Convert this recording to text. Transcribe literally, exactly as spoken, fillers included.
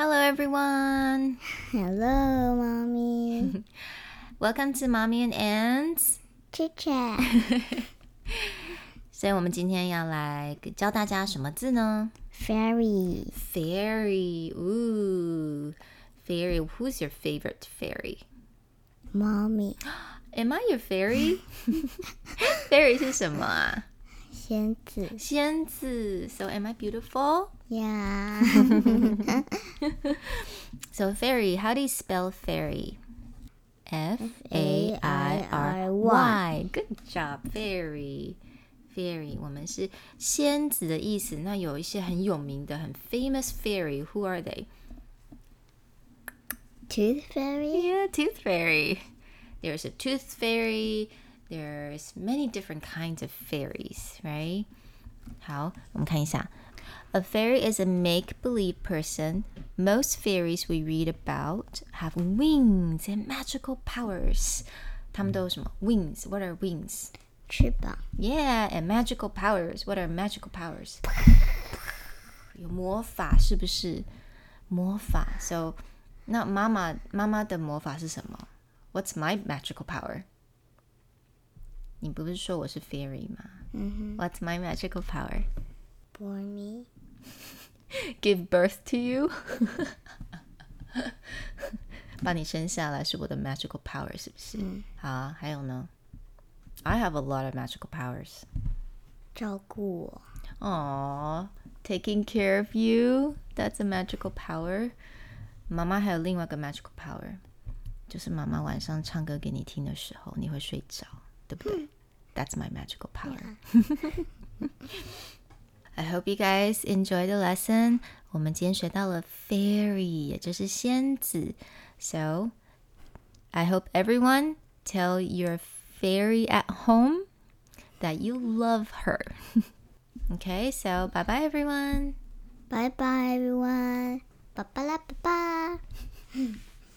Hello everyone. Hello, mommy. Welcome to Mommy and Ants Chit Chat. 所以我们今天要来教大家什么字呢？ Fairy. Fairy. Ooh. Fairy. Who's your favorite fairy? Mommy. Am I your fairy? Fairy 是什么啊？仙子。仙子。So am I beautiful?Yeah. So fairy, how do you spell fairy? F A I R Y. Good job, fairy. Fairy, 我们是仙子的意思。那有一些很有名的、很 famous fairy, who are they? Tooth fairy? Yeah, tooth fairy. There's a tooth fairy. There's many different kinds of fairies, right? 好，我们看一下。A fairy is a make-believe person. Most fairies we read about have wings and magical powers. 他们都有什么 wings? What are wings? 翅膀。Yeah, and magical powers. What are magical powers? 有魔法是不是？魔法。So, 那妈妈妈妈的魔法是什么？ What's my magical power? 你不是说我是 fairy 吗？ Mm-hmm. What's my magical power?Born me. Give birth to you. 把你生下来是我的 magical power 是不是？嗯。好，还有呢 ？I have a lot of magical powers. 照顾我。哦， taking care of you. That's a magical power. 妈妈还有另外一个 magical power， 就是妈妈晚上唱歌给你听的时候，你会睡着，对不对？ That's my magical power. Yeah. I hope you guys enjoy the lesson. 我们今天学到了 fairy, 也就是仙子。So, I hope everyone tell your fairy at home that you love her. Okay, so bye-bye everyone. Bye-bye everyone. Ba-ba-la-ba-ba.